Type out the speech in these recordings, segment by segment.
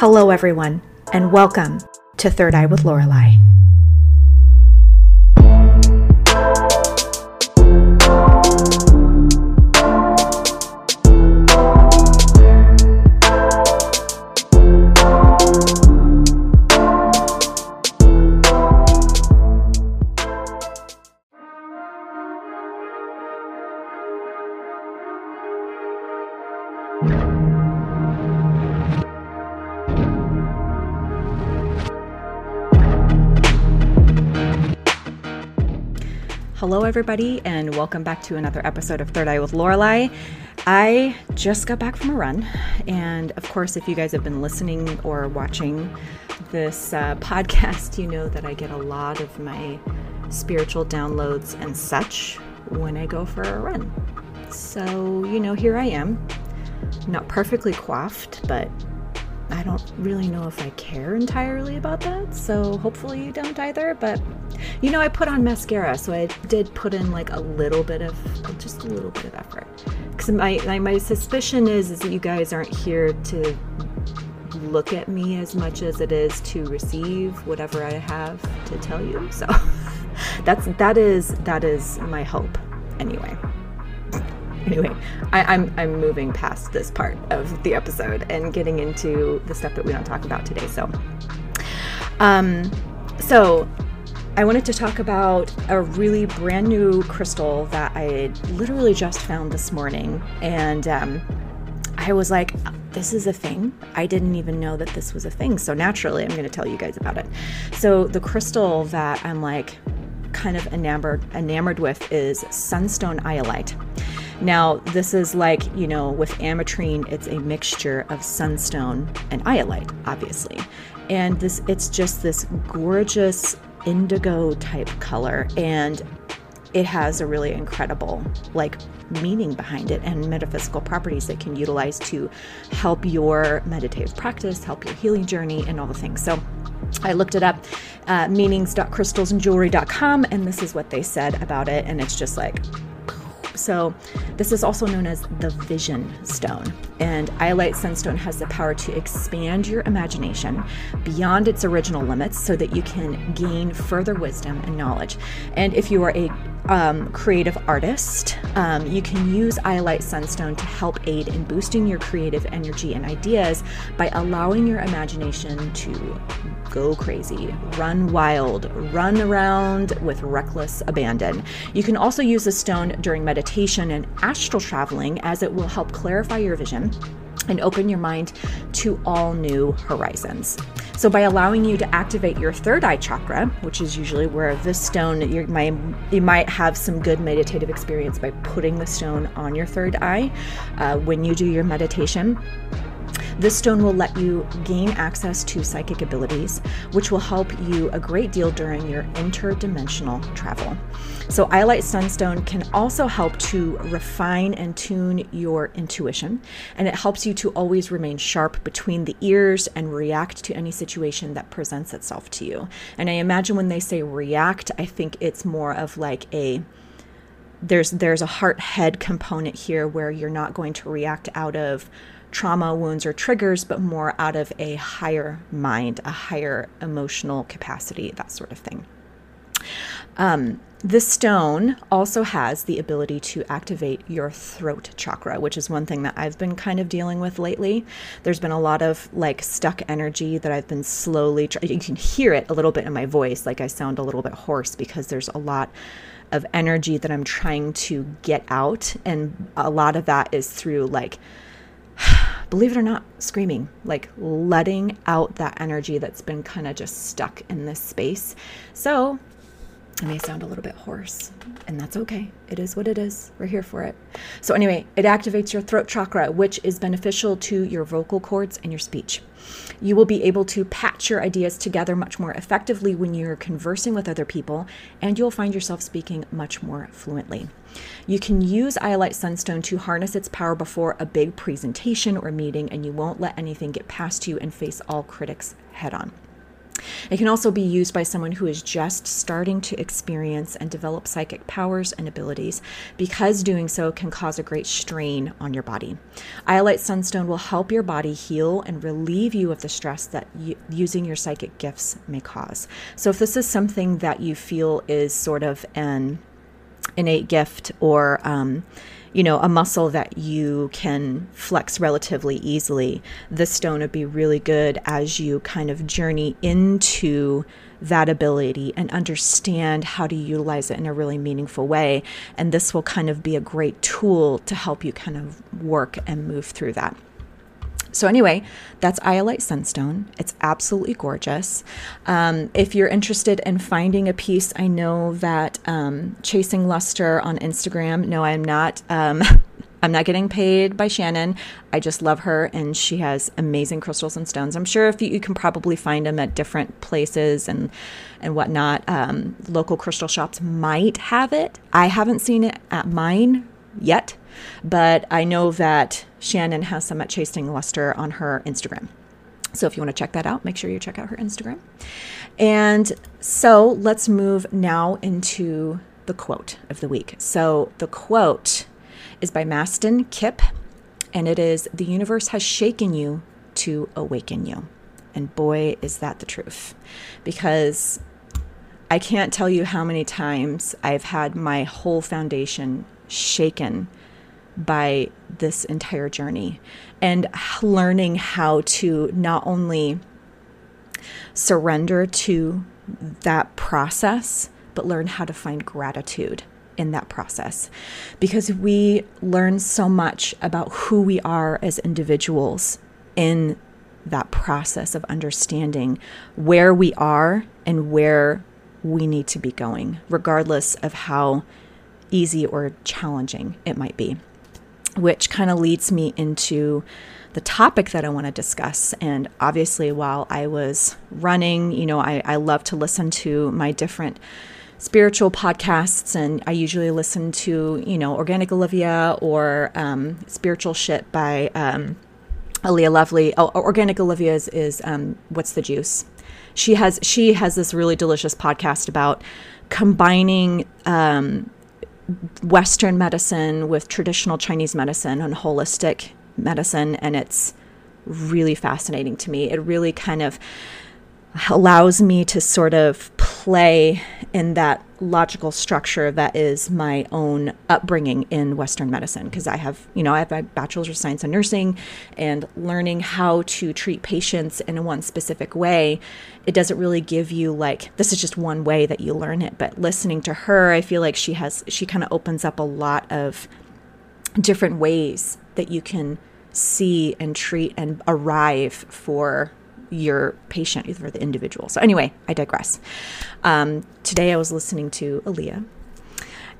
Hello everyone, and welcome to Third Eye with Lorelei. Hello everybody, and welcome back to another episode of Third Eye with Lorelei. I just got back from a run, and of course if you guys have been listening or watching this podcast, you know that I get a lot of my spiritual downloads and such when I go for a run. So, you know, here I am, not perfectly coiffed, but I don't really know if I care entirely about that, so hopefully you don't either. But you know, I put on mascara, so I did put in like a little bit of effort, because my suspicion is that you guys aren't here to look at me as much as it is to receive whatever I have to tell you. So that is my hope anyway. Anyway, I'm moving past this part of the episode and getting into the stuff that we don't talk about today. So, I wanted to talk about a really brand new crystal that I literally just found this morning, and I was like, this is a thing. I didn't even know that this was a thing. So naturally, I'm going to tell you guys about it. So the crystal that I'm like kind of enamored with is Sunstone Iolite. Now, this is like, you know, with ametrine, it's a mixture of sunstone and iolite, obviously. And it's just this gorgeous indigo type color, and it has a really incredible like meaning behind it and metaphysical properties that can utilize to help your meditative practice, help your healing journey, and all the things. So I looked it up, meanings.crystalsandjewelry.com, and this is what they said about it. And it's just like, so this is also known as the vision stone, and Iolite Sunstone has the power to expand your imagination beyond its original limits so that you can gain further wisdom and knowledge. And if you are a creative artist, you can use Iolite Sunstone to help aid in boosting your creative energy and ideas by allowing your imagination to go crazy, run wild, run around with reckless abandon. You can also use the stone during meditation and astral traveling, as it will help clarify your vision and open your mind to all new horizons. So by allowing you to activate your third eye chakra, which is usually where this stone, you might have some good meditative experience by putting the stone on your third eye when you do your meditation. This stone will let you gain access to psychic abilities, which will help you a great deal during your interdimensional travel. So Iolite Sunstone can also help to refine and tune your intuition, and it helps you to always remain sharp between the ears and react to any situation that presents itself to you. And I imagine when they say react, I think it's more of like there's a heart-head component here, where you're not going to react out of trauma, wounds, or triggers, but more out of a higher mind, a higher emotional capacity, that sort of thing. This stone also has the ability to activate your throat chakra, which is one thing that I've been kind of dealing with lately. There's been a lot of like stuck energy that I've been slowly, you can hear it a little bit in my voice, like I sound a little bit hoarse, because there's a lot of energy that I'm trying to get out. And a lot of that is through like, believe it or not, screaming, like letting out that energy that's been kind of just stuck in this space. So I may sound a little bit hoarse, and that's okay. It is what it is. We're here for it. So anyway, it activates your throat chakra, which is beneficial to your vocal cords and your speech. You will be able to patch your ideas together much more effectively when you're conversing with other people, and you'll find yourself speaking much more fluently. You can use Iolite Sunstone to harness its power before a big presentation or meeting, and you won't let anything get past you and face all critics head on. It can also be used by someone who is just starting to experience and develop psychic powers and abilities, because doing so can cause a great strain on your body. Iolite Sunstone will help your body heal and relieve you of the stress that using your psychic gifts may cause. So if this is something that you feel is sort of an innate gift, or you know, a muscle that you can flex relatively easily, this stone would be really good as you kind of journey into that ability and understand how to utilize it in a really meaningful way. And this will kind of be a great tool to help you kind of work and move through that. So anyway, that's Iolite Sunstone. It's absolutely gorgeous. If you're interested in finding a piece, I know that Chasing Luster on Instagram. No, I am not. I'm not getting paid by Shannon. I just love her, and she has amazing crystals and stones. I'm sure if you can probably find them at different places and whatnot. Local crystal shops might have it. I haven't seen it at mine yet, but I know that Shannon has some at Chasing Luster on her Instagram. So if you want to check that out, make sure you check out her Instagram. And so let's move now into the quote of the week. So the quote is by Mastin Kipp, and it is, "The universe has shaken you to awaken you." And boy, is that the truth. Because I can't tell you how many times I've had my whole foundation shaken by this entire journey, and learning how to not only surrender to that process, but learn how to find gratitude in that process, because we learn so much about who we are as individuals in that process of understanding where we are and where we need to be going, regardless of how easy or challenging it might be. Which kind of leads me into the topic that I want to discuss. And obviously, while I was running, you know, I love to listen to my different spiritual podcasts, and I usually listen to, you know, Organic Olivia or Spiritual Shit by Aaliyah Lovely. Oh, Organic Olivia is What's the Juice? She has this really delicious podcast about combining Western medicine with traditional Chinese medicine and holistic medicine, and it's really fascinating to me. It really kind of allows me to sort of play in that logical structure that is my own upbringing in Western medicine, because I have a bachelor's of science in nursing, and learning how to treat patients in one specific way, it doesn't really give you like, this is just one way that you learn it. But listening to her, I feel like she kind of opens up a lot of different ways that you can see and treat and arrive for your patient, either the individual. So anyway, I digress. Today I was listening to Aaliyah,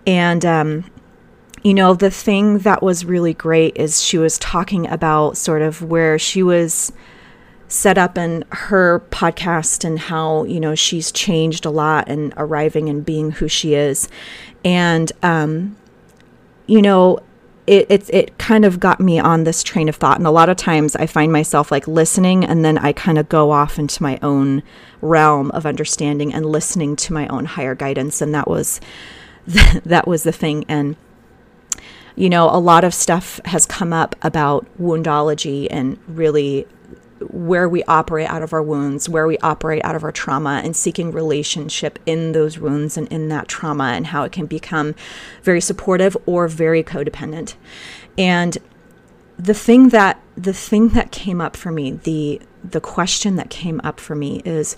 and you know, the thing that was really great is she was talking about sort of where she was set up in her podcast and how, you know, she's changed a lot and arriving and being who she is. And you know, It kind of got me on this train of thought. And a lot of times I find myself like listening, and then I kind of go off into my own realm of understanding and listening to my own higher guidance. And that was the thing. And, you know, a lot of stuff has come up about woundology and really where we operate out of our wounds, where we operate out of our trauma, and seeking relationship in those wounds and in that trauma, and how it can become very supportive or very codependent. And the thing that came up for me, the question that came up for me is,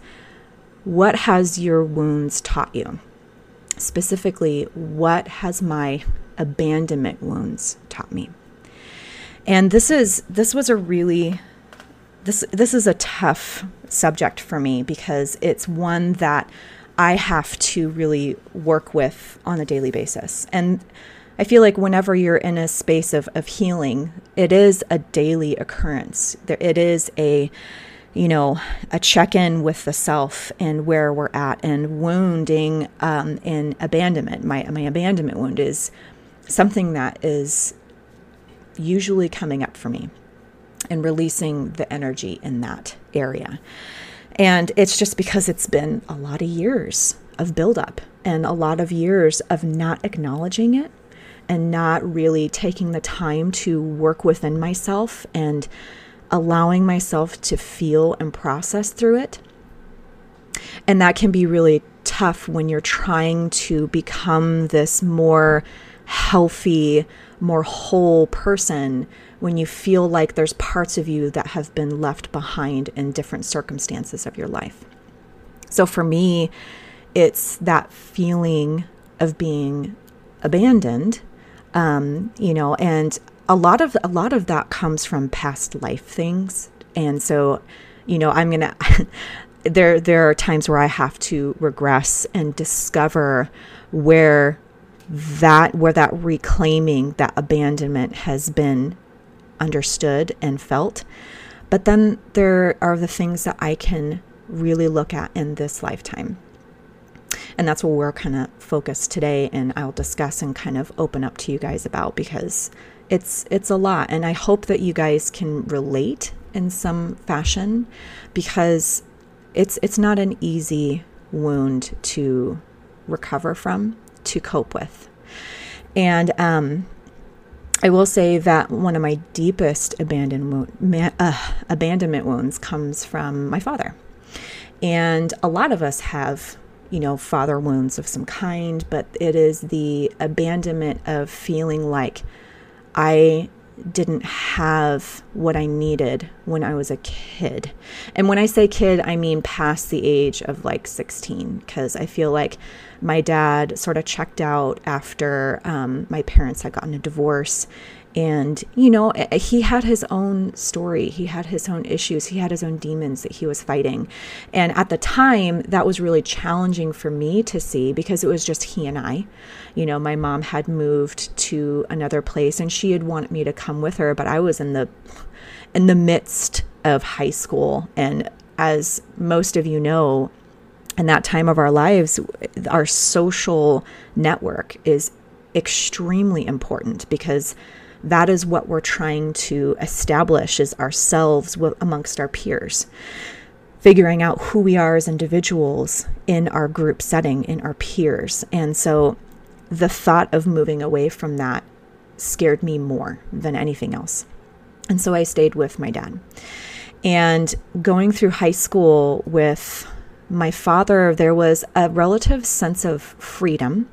what has your wounds taught you? Specifically, what has my abandonment wounds taught me? And this is a tough subject for me, because it's one that I have to really work with on a daily basis. And I feel like whenever you're in a space of healing, it is a daily occurrence. It is a, you know, a check-in with the self and where we're at, and wounding and abandonment. My abandonment wound is something that is usually coming up for me, and releasing the energy in that area. And it's just because it's been a lot of years of buildup and a lot of years of not acknowledging it and not really taking the time to work within myself and allowing myself to feel and process through it. And that can be really tough when you're trying to become this more healthy, more whole person, when you feel like there's parts of you that have been left behind in different circumstances of your life. So for me, it's that feeling of being abandoned, and a lot of that comes from past life things. And so, I'm going to... There are times where I have to regress and discover where that reclaiming, that abandonment has been understood and felt. But then there are the things that I can really look at in this lifetime. And that's what we're kind of focused today, and I'll discuss and kind of open up to you guys about, because it's a lot. And I hope that you guys can relate in some fashion, because it's not an easy wound to recover from, to cope with. And I will say that one of my deepest abandonment wounds comes from my father. And a lot of us have, father wounds of some kind, but it is the abandonment of feeling like I didn't have what I needed when I was a kid. And when I say kid, I mean past the age of like 16, because I feel like my dad sort of checked out after my parents had gotten a divorce. And, he had his own story. He had his own issues. He had his own demons that he was fighting. And at the time, that was really challenging for me to see, because it was just he and I. My mom had moved to another place, and she had wanted me to come with her, but I was in the midst of high school. And as most of you know, in that time of our lives, our social network is extremely important, because that is what we're trying to establish, is ourselves amongst our peers, figuring out who we are as individuals in our group setting, in our peers. And so the thought of moving away from that scared me more than anything else. And so I stayed with my dad. And going through high school with my father, there was a relative sense of freedom,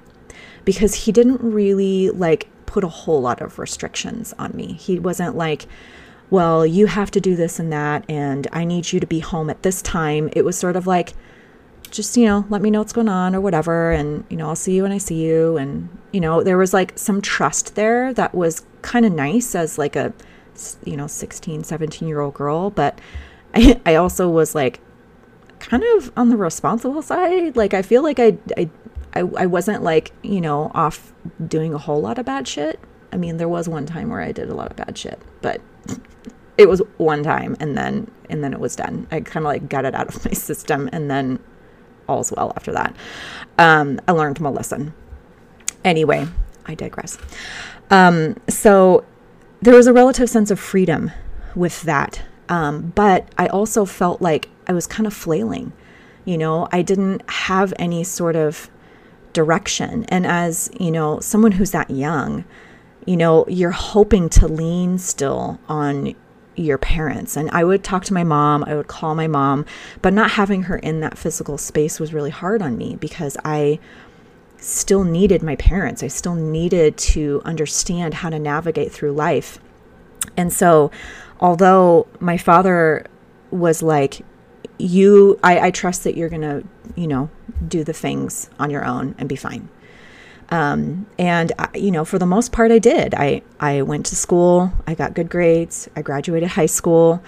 because he didn't really put a whole lot of restrictions on me. He wasn't like, well, you have to do this and that, and I need you to be home at this time. It was sort of like, just, let me know what's going on or whatever. And, I'll see you when I see you. And, there was some trust there that was kind of nice as 16, 17-year-old girl. But I also was kind of on the responsible side. I feel like I wasn't off doing a whole lot of bad shit. I mean, there was one time where I did a lot of bad shit, but it was one time, and then it was done. I kind of got it out of my system, and then all's well after that. I learned my lesson. Anyway, I digress. So there was a relative sense of freedom with that. But I also felt like I was kind of flailing. I didn't have any sort of direction. And as, someone who's that young, you're hoping to lean still on your parents. And I would talk to my mom, I would call my mom, but not having her in that physical space was really hard on me, because I still needed my parents. I still needed to understand how to navigate through life. And so, although my father was like, I trust that you're going to, do the things on your own and be fine. And for the most part, I did. I went to school. I got good grades. I graduated high school.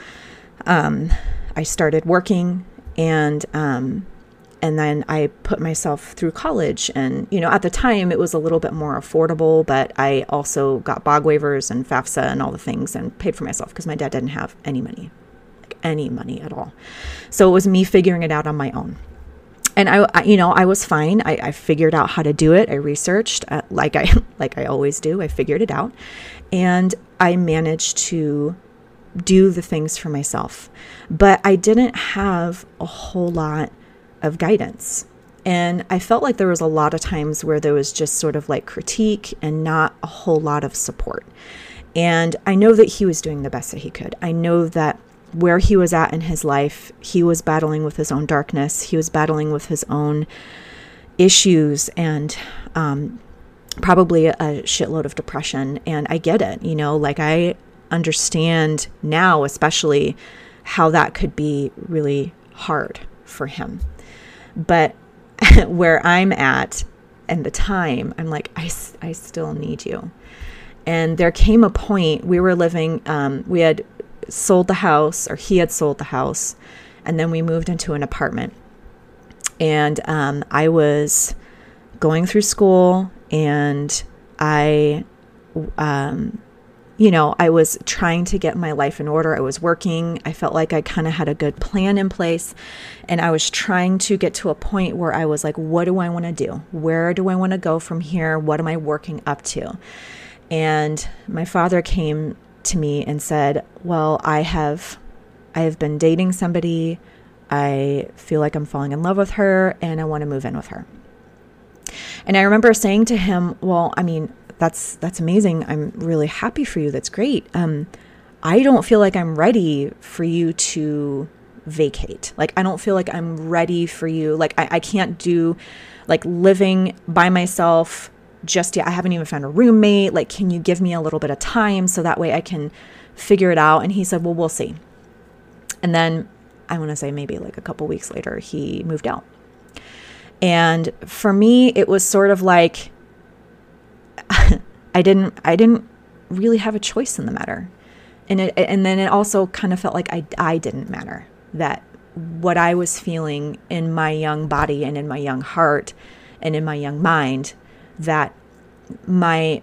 I started working, and then I put myself through college. And, at the time it was a little bit more affordable, but I also got bog waivers and FAFSA and all the things, and paid for myself, because my dad didn't have any money at all. So it was me figuring it out on my own. And I was fine. I figured out how to do it. I researched, like I always do. I figured it out, and I managed to do the things for myself. But I didn't have a whole lot of guidance. And I felt like there was a lot of times where there was just sort of like critique and not a whole lot of support. And I know that he was doing the best that he could. I know that where he was at in his life, he was battling with his own darkness. He was battling with his own issues and probably a shitload of depression. And I get it, you know, like I understand now, especially how that could be really hard for him. But where I'm at and the time, I'm like, I still need you. And there came a point, we were living, we had sold the house, or he had sold the house, and then we moved into an apartment. And I was going through school, and I, you know, I was trying to get my life in order. I was working. I felt like I kind of had a good plan in place. And I was trying to get to a point where I was like, what do I want to do? Where do I want to go from here? What am I working up to? And my father came to me and said, well, I have been dating somebody. I feel like I'm falling in love with her, and I want to move in with her. And I remember saying to him, well, I mean, that's amazing. I'm really happy for you. That's great. I don't feel like I'm ready for you to vacate. Like, I don't feel like I'm ready for you. Like, I can't do like living by myself just yet. I haven't even found a roommate. Like, can you give me a little bit of time so that way I can figure it out? And he said, well, we'll see. And then I want to say maybe like a couple weeks later, he moved out. And for me, it was sort of like, I didn't really have a choice in the matter. And then it also kind of felt like I didn't matter, that what I was feeling in my young body and in my young heart and in my young mind, that I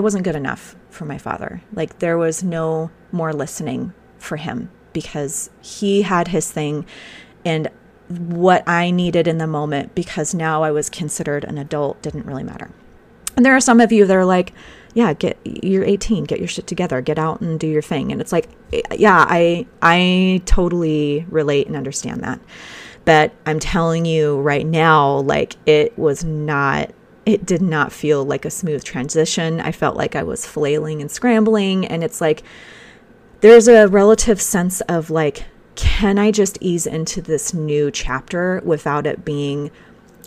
wasn't good enough for my father. Like, there was no more listening for him because he had his thing and what I needed in the moment, because now I was considered an adult, didn't really matter. And there are some of you that are like, yeah, you're 18, get your shit together, get out and do your thing. And it's like, yeah, I totally relate and understand that. But I'm telling you right now, like, it did not feel like a smooth transition. I felt like I was flailing and scrambling. And it's like, there's a relative sense of like, can I just ease into this new chapter without it being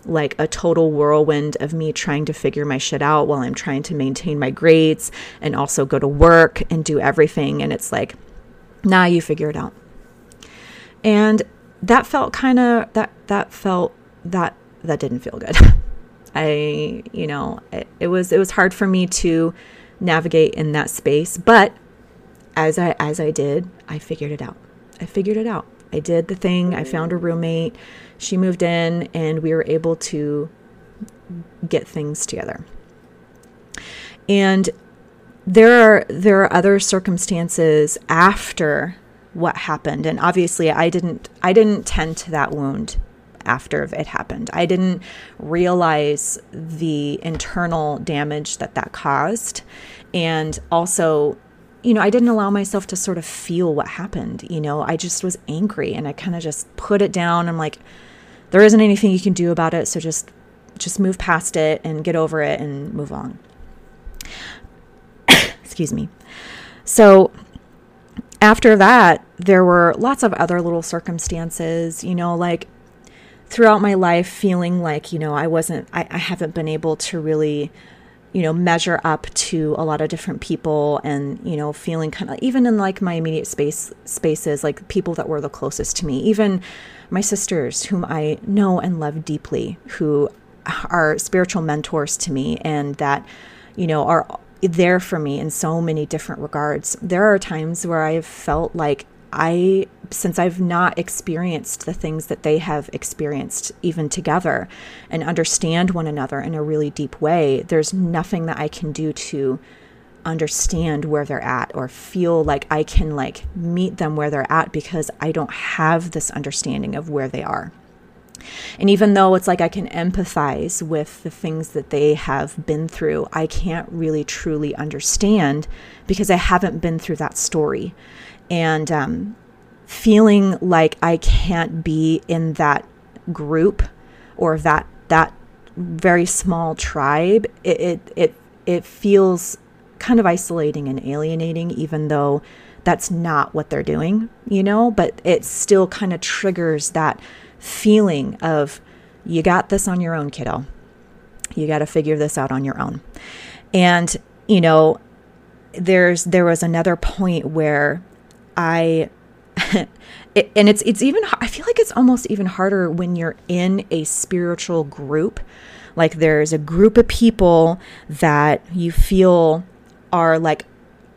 like a total whirlwind of me trying to figure my shit out while I'm trying to maintain my grades and also go to work and do everything. And it's like, nah, you figure it out. And that felt kind of, that didn't feel good. It was hard for me to navigate in that space. But as I did, I figured it out. I did the thing. I found a roommate. She moved in, and we were able to get things together. And there are other circumstances after what happened. And obviously I didn't tend to that wound after it happened. I didn't realize the internal damage that caused. And also, you know, I didn't allow myself to sort of feel what happened. You know, I just was angry and I kind of just put it down. I'm like, there isn't anything you can do about it. So just move past it and get over it and move on. Excuse me. So after that, there were lots of other little circumstances, you know, like throughout my life feeling like, you know, I haven't been able to really, you know, measure up to a lot of different people, and, you know, feeling kind of, even in like my immediate spaces, like people that were the closest to me, even my sisters whom I know and love deeply, who are spiritual mentors to me and that, you know, are there for me in so many different regards. There are times where I've felt like since I've not experienced the things that they have experienced even together and understand one another in a really deep way, there's nothing that I can do to understand where they're at or feel like I can like meet them where they're at, because I don't have this understanding of where they are. And even though it's like I can empathize with the things that they have been through, I can't really truly understand because I haven't been through that story. And feeling like I can't be in that group or that very small tribe, it feels kind of isolating and alienating, even though that's not what they're doing, you know, but it still kind of triggers that feeling of, you got this on your own, kiddo. You got to figure this out on your own. And, you know, there was another point where I feel like it's almost even harder when you're in a spiritual group. Like there's a group of people that you feel are like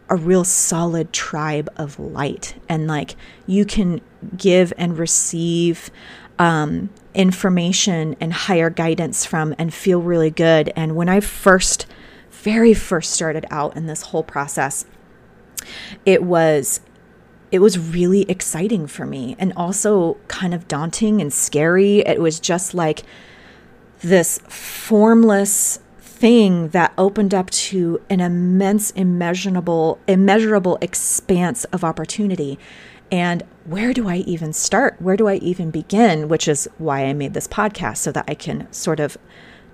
a real solid tribe of light, and like you can give and receive information and higher guidance from and feel really good. And when I very first started out in this whole process, it was really exciting for me and also kind of daunting and scary. It was just like this formless thing that opened up to an immense, immeasurable expanse of opportunity. And where do I even start? Where do I even begin? Which is why I made this podcast, so that I can sort of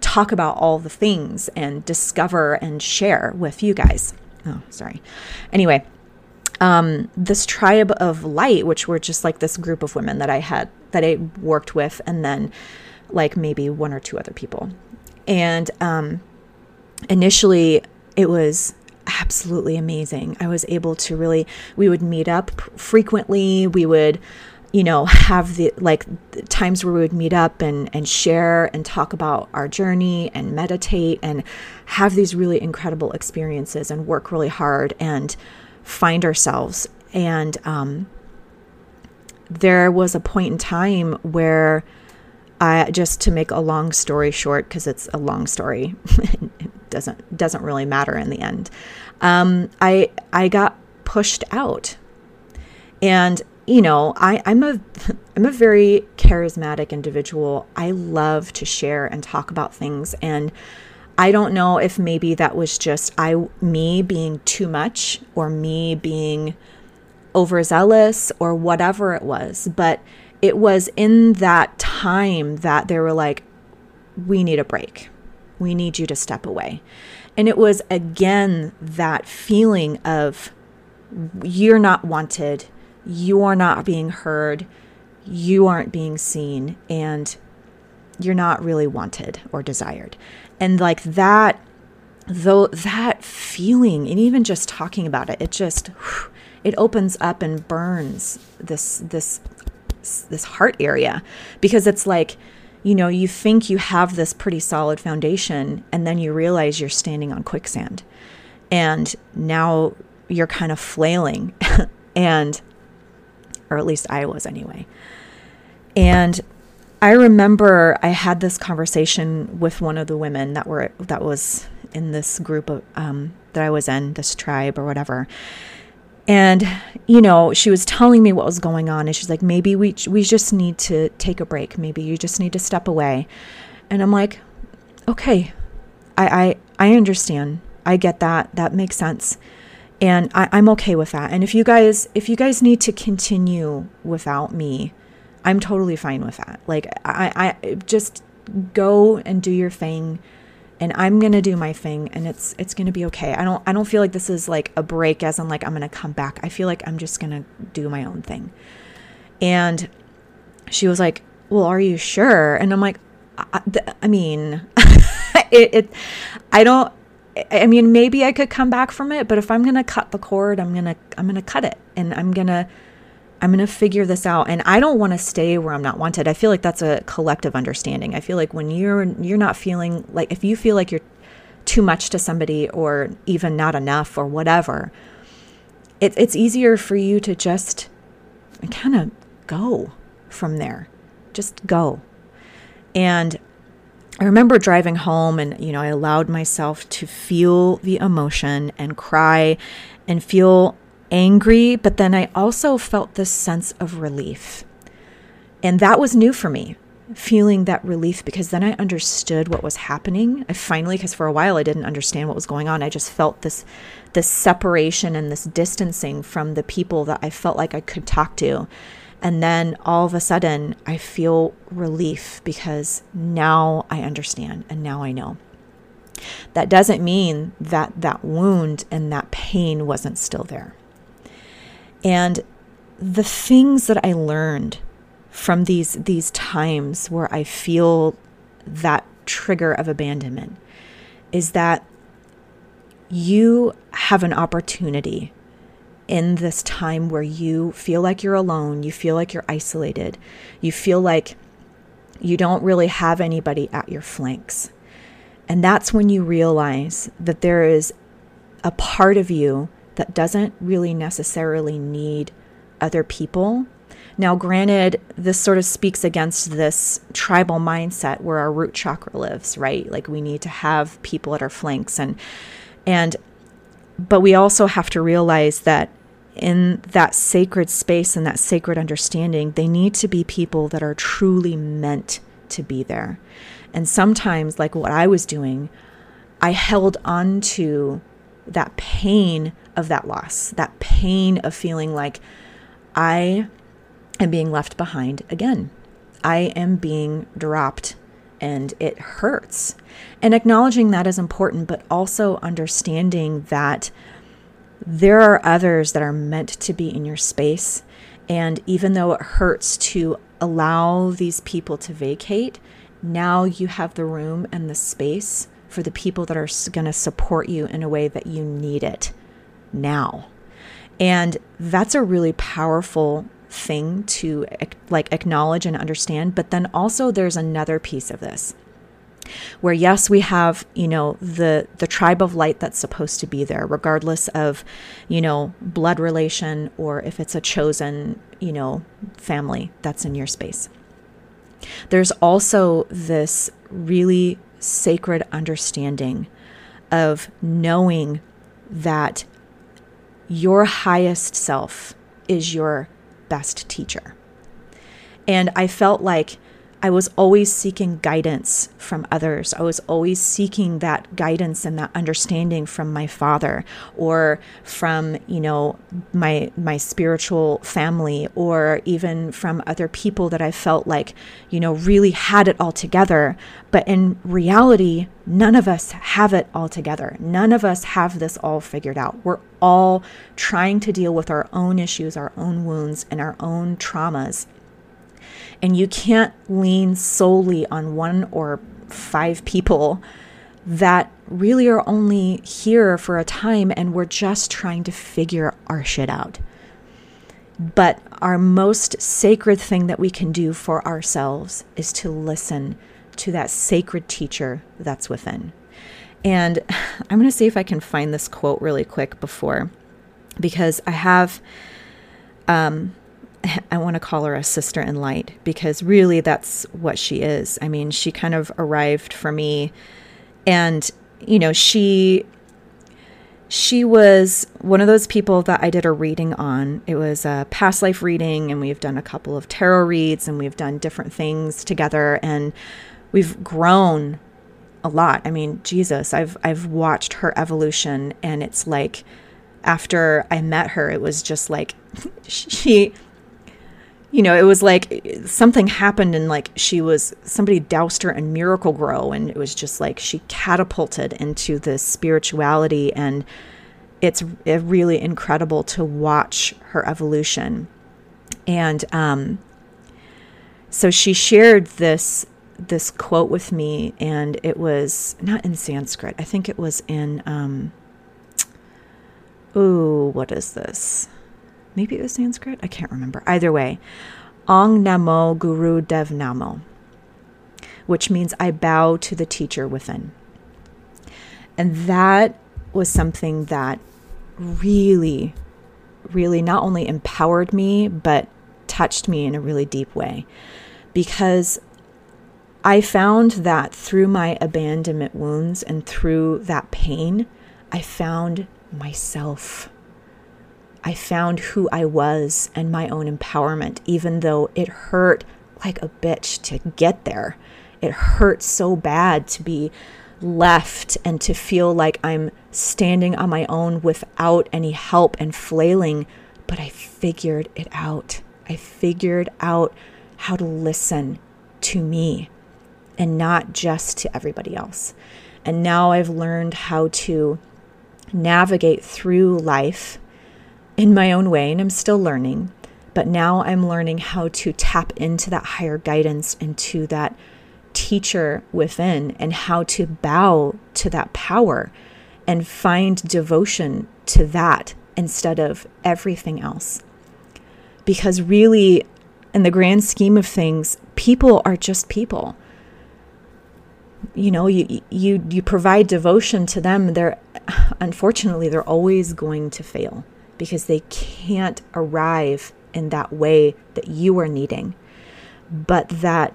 talk about all the things and discover and share with you guys. Oh, sorry. Anyway. This tribe of light, which were just like this group of women that I worked with, and then like maybe one or two other people. And initially it was absolutely amazing. I was able to we would meet up frequently. We would, you know, have the times where we would meet up and share and talk about our journey and meditate and have these really incredible experiences and work really hard and find ourselves. And there was a point in time where just to make a long story short, because it's a long story, it doesn't really matter in the end. I got pushed out. And you know, I'm a very charismatic individual. I love to share and talk about things, and I don't know if maybe that was just me being too much, or me being overzealous, or whatever it was. But it was in that time that they were like, we need a break. We need you to step away. And it was again that feeling of, you're not wanted, you are not being heard, you aren't being seen, and you're not really wanted or desired. And like that feeling, and even just talking about it, it opens up and burns this heart area, because it's like, you know, you think you have this pretty solid foundation, and then you realize you're standing on quicksand, and now you're kind of flailing, or at least I was anyway. And I remember I had this conversation with one of the women that was in this group of, that I was in, this tribe or whatever. And, you know, she was telling me what was going on, and she's like, maybe we just need to take a break. Maybe you just need to step away. And I'm like, okay, I understand. I get that. That makes sense. And I'm okay with that. And if you guys need to continue without me, I'm totally fine with that. Like, I just go and do your thing, and I'm going to do my thing, and it's going to be okay. I don't feel like this is like a break as in like, I'm going to come back. I feel like I'm just going to do my own thing. And she was like, well, are you sure? And I'm like, I mean, maybe I could come back from it, but if I'm going to cut the cord, I'm going to cut it, and I'm going to figure this out. And I don't want to stay where I'm not wanted. I feel like that's a collective understanding. I feel like when you're not feeling like, if you feel like you're too much to somebody, or even not enough or whatever, it's easier for you to just kind of go from there. Just go. And I remember driving home, and, you know, I allowed myself to feel the emotion and cry and feel angry, but then I also felt this sense of relief. And that was new for me. feeling that relief, because then I understood what was happening. I finally, because for a while I didn't understand what was going on. I just felt this separation and this distancing from the people that I felt like I could talk to. And then all of a sudden I feel relief because now I understand and now I know. That doesn't mean that that wound and that pain wasn't still there. And the things that I learned from these times where I feel that trigger of abandonment is that you have an opportunity in this time where you feel like you're alone, you feel like you're isolated, you feel like you don't really have anybody at your flanks. And that's when you realize that there is a part of you that doesn't really necessarily need other people. Now, granted, this sort of speaks against this tribal mindset where our root chakra lives, right? Like we need to have people at our flanks but we also have to realize that in that sacred space and that sacred understanding, they need to be people that are truly meant to be there. And sometimes, like what I was doing, I held on to that pain of that loss, that pain of feeling like I am being left behind again. I am being dropped and it hurts. And acknowledging that is important, but also understanding that there are others that are meant to be in your space. And even though it hurts to allow these people to vacate, now you have the room and the space for the people that are going to support you in a way that you need it now. And that's a really powerful thing to like acknowledge and understand. But then also there's another piece of this where, yes, we have, the tribe of light that's supposed to be there, regardless of, blood relation, or if it's a chosen, family that's in your space. There's also this really sacred understanding of knowing that your highest self is your best teacher. And I felt like I was always seeking guidance from others. I was always seeking that guidance and that understanding from my father, or from, my spiritual family, or even from other people that I felt like, really had it all together. But in reality, none of us have it all together. None of us have this all figured out. We're all trying to deal with our own issues, our own wounds, and our own traumas. And you can't lean solely on one or five people that really are only here for a time, and we're just trying to figure our shit out. But our most sacred thing that we can do for ourselves is to listen to that sacred teacher that's within. And I'm going to see if I can find this quote really quick because I have... I want to call her a sister in light, because really that's what she is. I mean, she kind of arrived for me, and, she was one of those people that I did a reading on. It was a past life reading, and we've done a couple of tarot reads, and we've done different things together, and we've grown a lot. I mean, Jesus, I've watched her evolution, and it's like, after I met her, it was just like, it was like something happened, and like somebody doused her in Miracle Grow, and it was just like she catapulted into this spirituality, and it's really incredible to watch her evolution. And so she shared this quote with me, and it was not in Sanskrit. I think it was in what is this? Maybe it was Sanskrit. I can't remember. Either way, Ang Namo Guru Dev Namo, which means I bow to the teacher within. And that was something that really, really not only empowered me, but touched me in a really deep way, because I found that through my abandonment wounds and through that pain, I found myself. I found who I was and my own empowerment, even though it hurt like a bitch to get there. It hurts so bad to be left and to feel like I'm standing on my own without any help and flailing. But I figured it out. I figured out how to listen to me and not just to everybody else. And now I've learned how to navigate through life in my own way, and I'm still learning. But now I'm learning how to tap into that higher guidance, into that teacher within, and how to bow to that power and find devotion to that instead of everything else. Because really, in the grand scheme of things, people are just people. You know, you provide devotion to them, unfortunately they're always going to fail because they can't arrive in that way that you are needing. But that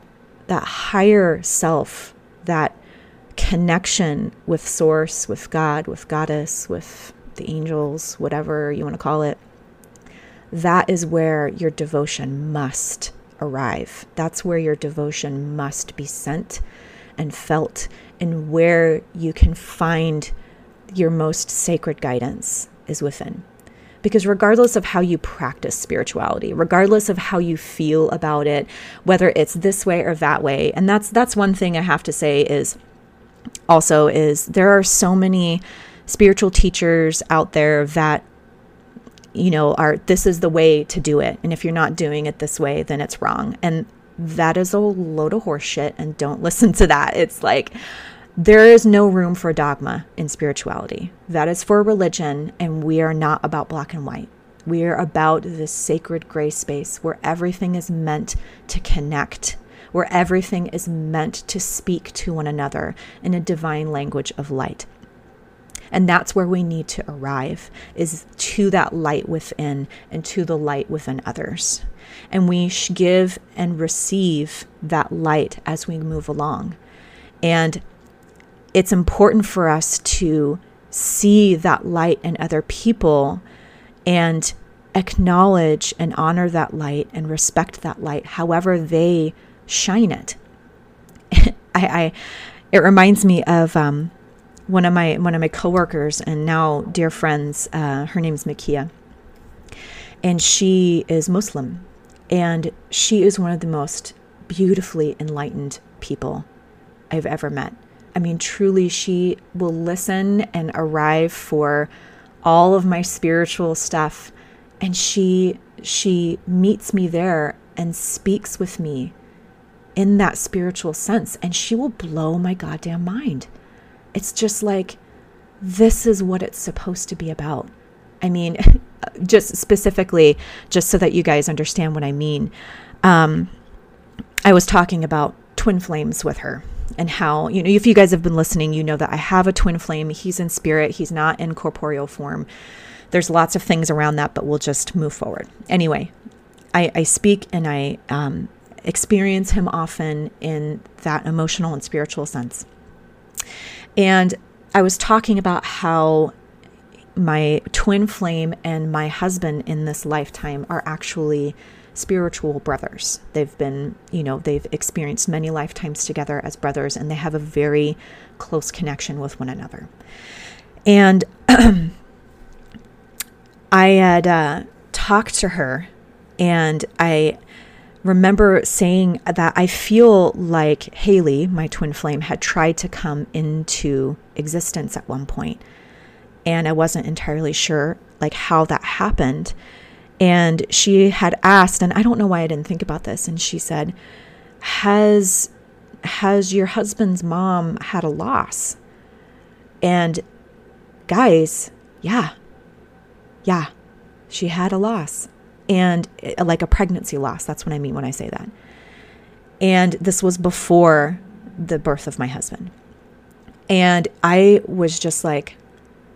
higher self, that connection with source, with God, with goddess, with the angels, whatever you want to call it, that is where your devotion must arrive. That's where your devotion must be sent and felt, and where you can find your most sacred guidance is within. Because regardless of how you practice spirituality, regardless of how you feel about it, whether it's this way or that way, and that's one thing I have to say is there are so many spiritual teachers out there that, you know, this is the way to do it. And if you're not doing it this way, then it's wrong. And that is a load of horseshit, and don't listen to that. It's like, there is no room for dogma in spirituality. That is for religion, and we are not about black and white. We are about this sacred gray space where everything is meant to connect, where everything is meant to speak to one another in a divine language of light. And that's where we need to arrive, is to that light within and to the light within others. And we give and receive that light as we move along. And it's important for us to see that light in other people and acknowledge and honor that light and respect that light, however they shine it. It reminds me of one of my coworkers and now dear friends. Her name's Makia, and she is Muslim, and she is one of the most beautifully enlightened people I've ever met. I mean, truly, she will listen and arrive for all of my spiritual stuff, and she meets me there and speaks with me in that spiritual sense, and she will blow my goddamn mind. It's just like, this is what it's supposed to be about. I mean, just specifically, just so that you guys understand what I mean, I was talking about twin flames with her, and how, you know, if you guys have been listening, you know that I have a twin flame. He's in spirit. He's not in corporeal form. There's lots of things around that, but we'll just move forward. Anyway, I speak and I experience him often in that emotional and spiritual sense. And I was talking about how my twin flame and my husband in this lifetime are actually spiritual brothers. They've been, you know, they've experienced many lifetimes together as brothers, and they have a very close connection with one another. And I had talked to her, and I remember saying that I feel like Haley, my twin flame, had tried to come into existence at one point. And I wasn't entirely sure like how that happened. And she had asked, and I don't know why I didn't think about this, and she said, has your husband's mom had a loss? And guys, yeah, she had a loss, and like a pregnancy loss. That's what I mean when I say that. And this was before the birth of my husband. And I was just like,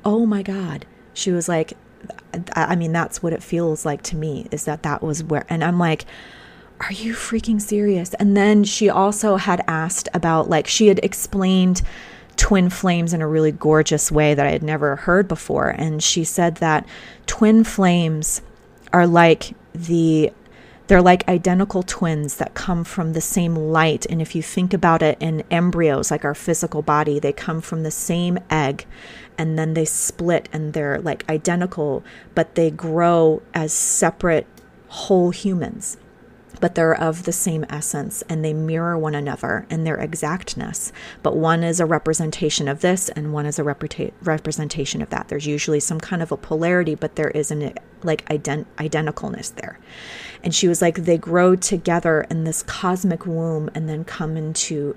oh my God. She was like, I mean, that's what it feels like to me, is that was where, and I'm like, are you freaking serious? And then she also had asked about, like, she had explained twin flames in a really gorgeous way that I had never heard before. And she said that twin flames are like the They're like identical twins that come from the same light. And if you think about it in embryos, like our physical body, they come from the same egg and then they split and they're like identical, but they grow as separate whole humans. But they're of the same essence and they mirror one another in their exactness. But one is a representation of this and one is a representation of that. There's usually some kind of a polarity, but there is an like identicalness there. And she was like, they grow together in this cosmic womb and then come into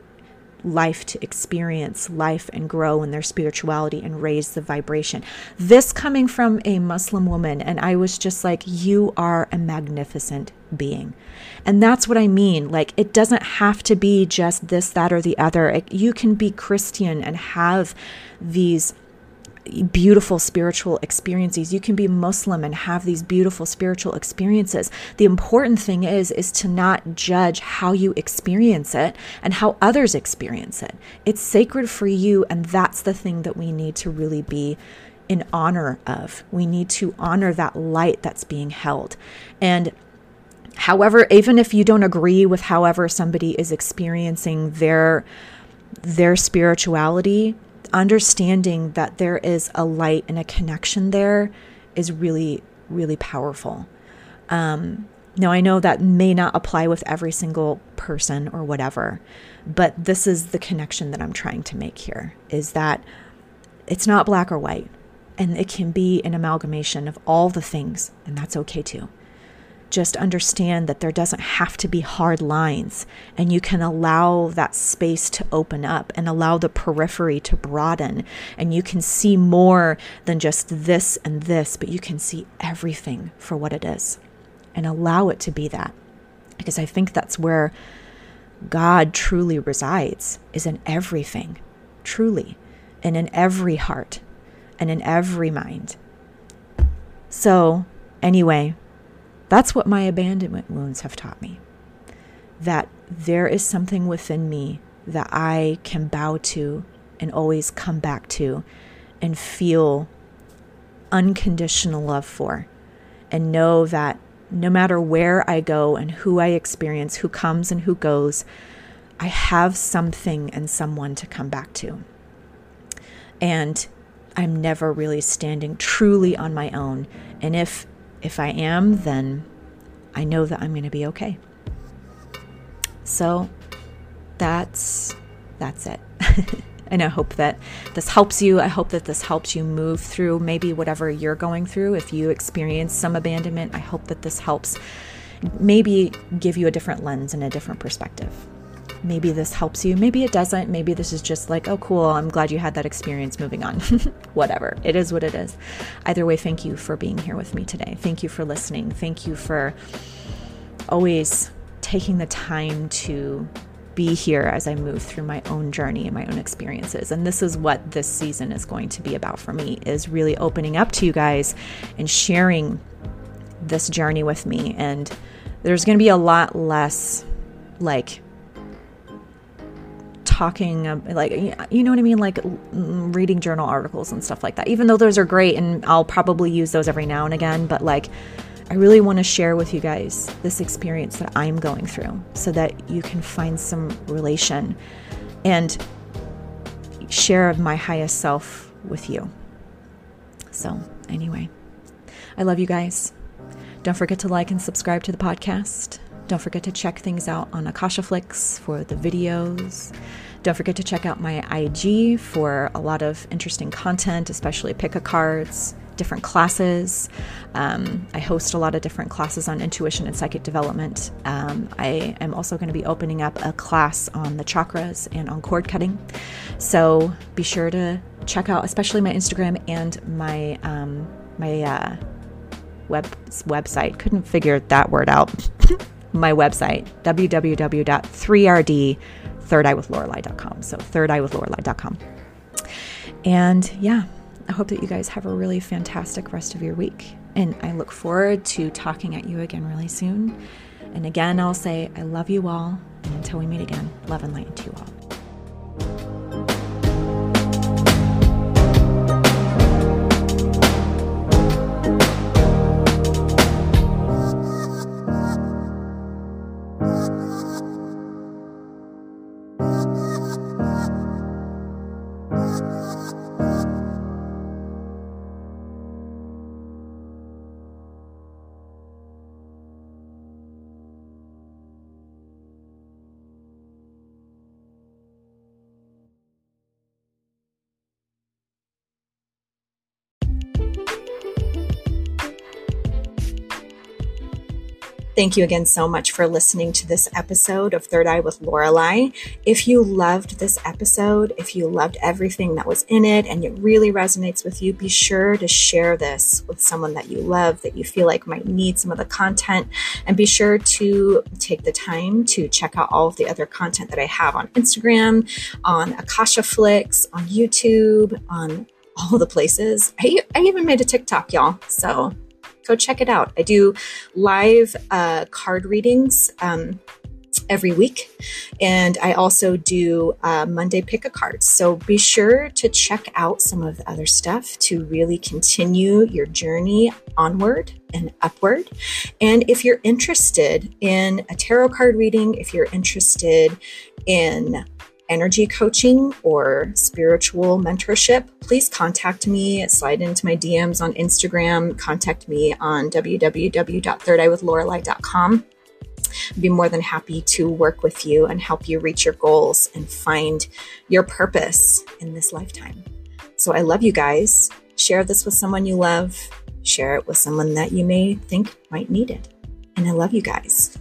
life to experience life and grow in their spirituality and raise the vibration. This coming from a Muslim woman. And I was just like, you are a magnificent being. And that's what I mean. Like, it doesn't have to be just this, that, or the other. You can be Christian and have these beautiful spiritual experiences. You can be Muslim and have these beautiful spiritual experiences. The important thing is to not judge how you experience it and how others experience it. It's sacred for you. And that's the thing that we need to really be in honor of. We need to honor that light that's being held. And however, even if you don't agree with however somebody is experiencing their spirituality, understanding that there is a light and a connection there is really, really powerful. Now, I know that may not apply with every single person or whatever, but this is the connection that I'm trying to make here, is that it's not black or white, and it can be an amalgamation of all the things, and that's okay too. Just understand that there doesn't have to be hard lines, and you can allow that space to open up and allow the periphery to broaden. And you can see more than just this and this, but you can see everything for what it is and allow it to be that. Because I think that's where God truly resides, is in everything, truly, and in every heart and in every mind. So anyway, that's what my abandonment wounds have taught me, that there is something within me that I can bow to and always come back to and feel unconditional love for, and know that no matter where I go and who I experience, who comes and who goes, I have something and someone to come back to. And I'm never really standing truly on my own. And if I am, then I know that I'm going to be okay. So that's it. And I hope that this helps you. I hope that this helps you move through maybe whatever you're going through. If you experience some abandonment, I hope that this helps maybe give you a different lens and a different perspective. Maybe this helps you. Maybe it doesn't. Maybe this is just like, oh, cool. I'm glad you had that experience, moving on. Whatever. It is what it is. Either way, thank you for being here with me today. Thank you for listening. Thank you for always taking the time to be here as I move through my own journey and my own experiences. And this is what this season is going to be about for me, is really opening up to you guys and sharing this journey with me. And there's going to be a lot less like talking, like, you know what I mean? Like reading journal articles and stuff like that, even though those are great and I'll probably use those every now and again. But like, I really want to share with you guys this experience that I'm going through so that you can find some relation and share my highest self with you. So anyway, I love you guys. Don't forget to like and subscribe to the podcast. Don't forget to check things out on Akasha Flicks for the videos. Don't forget to check out my IG for a lot of interesting content, especially pick-a-cards, different classes. I host a lot of different classes on intuition and psychic development. I am also going to be opening up a class on the chakras and on cord cutting. So be sure to check out, especially my Instagram and my website. Couldn't figure that word out. My website, www.thirdEyeWithLorelei.com. So ThirdEyeWithLorelei.com. And yeah, I hope that you guys have a really fantastic rest of your week. And I look forward to talking at you again really soon. And again, I'll say I love you all. And until we meet again, love and light to you all. Thank you again so much for listening to this episode of Third Eye with Lorelei. If you loved this episode, if you loved everything that was in it and it really resonates with you, be sure to share this with someone that you love, that you feel like might need some of the content. And be sure to take the time to check out all of the other content that I have on Instagram, on Akasha Flicks, on YouTube, on all the places. I even made a TikTok, y'all. So go check it out. I do live card readings every week. And I also do Monday pick a card. So be sure to check out some of the other stuff to really continue your journey onward and upward. And if you're interested in a tarot card reading, if you're interested in energy coaching or spiritual mentorship, please contact me, slide into my DMs on Instagram, contact me on www.thirdeyewithlorelei.com. I'd be more than happy to work with you and help you reach your goals and find your purpose in this lifetime. So I love you guys. Share this with someone you love. Share it with someone that you may think might need it. And I love you guys.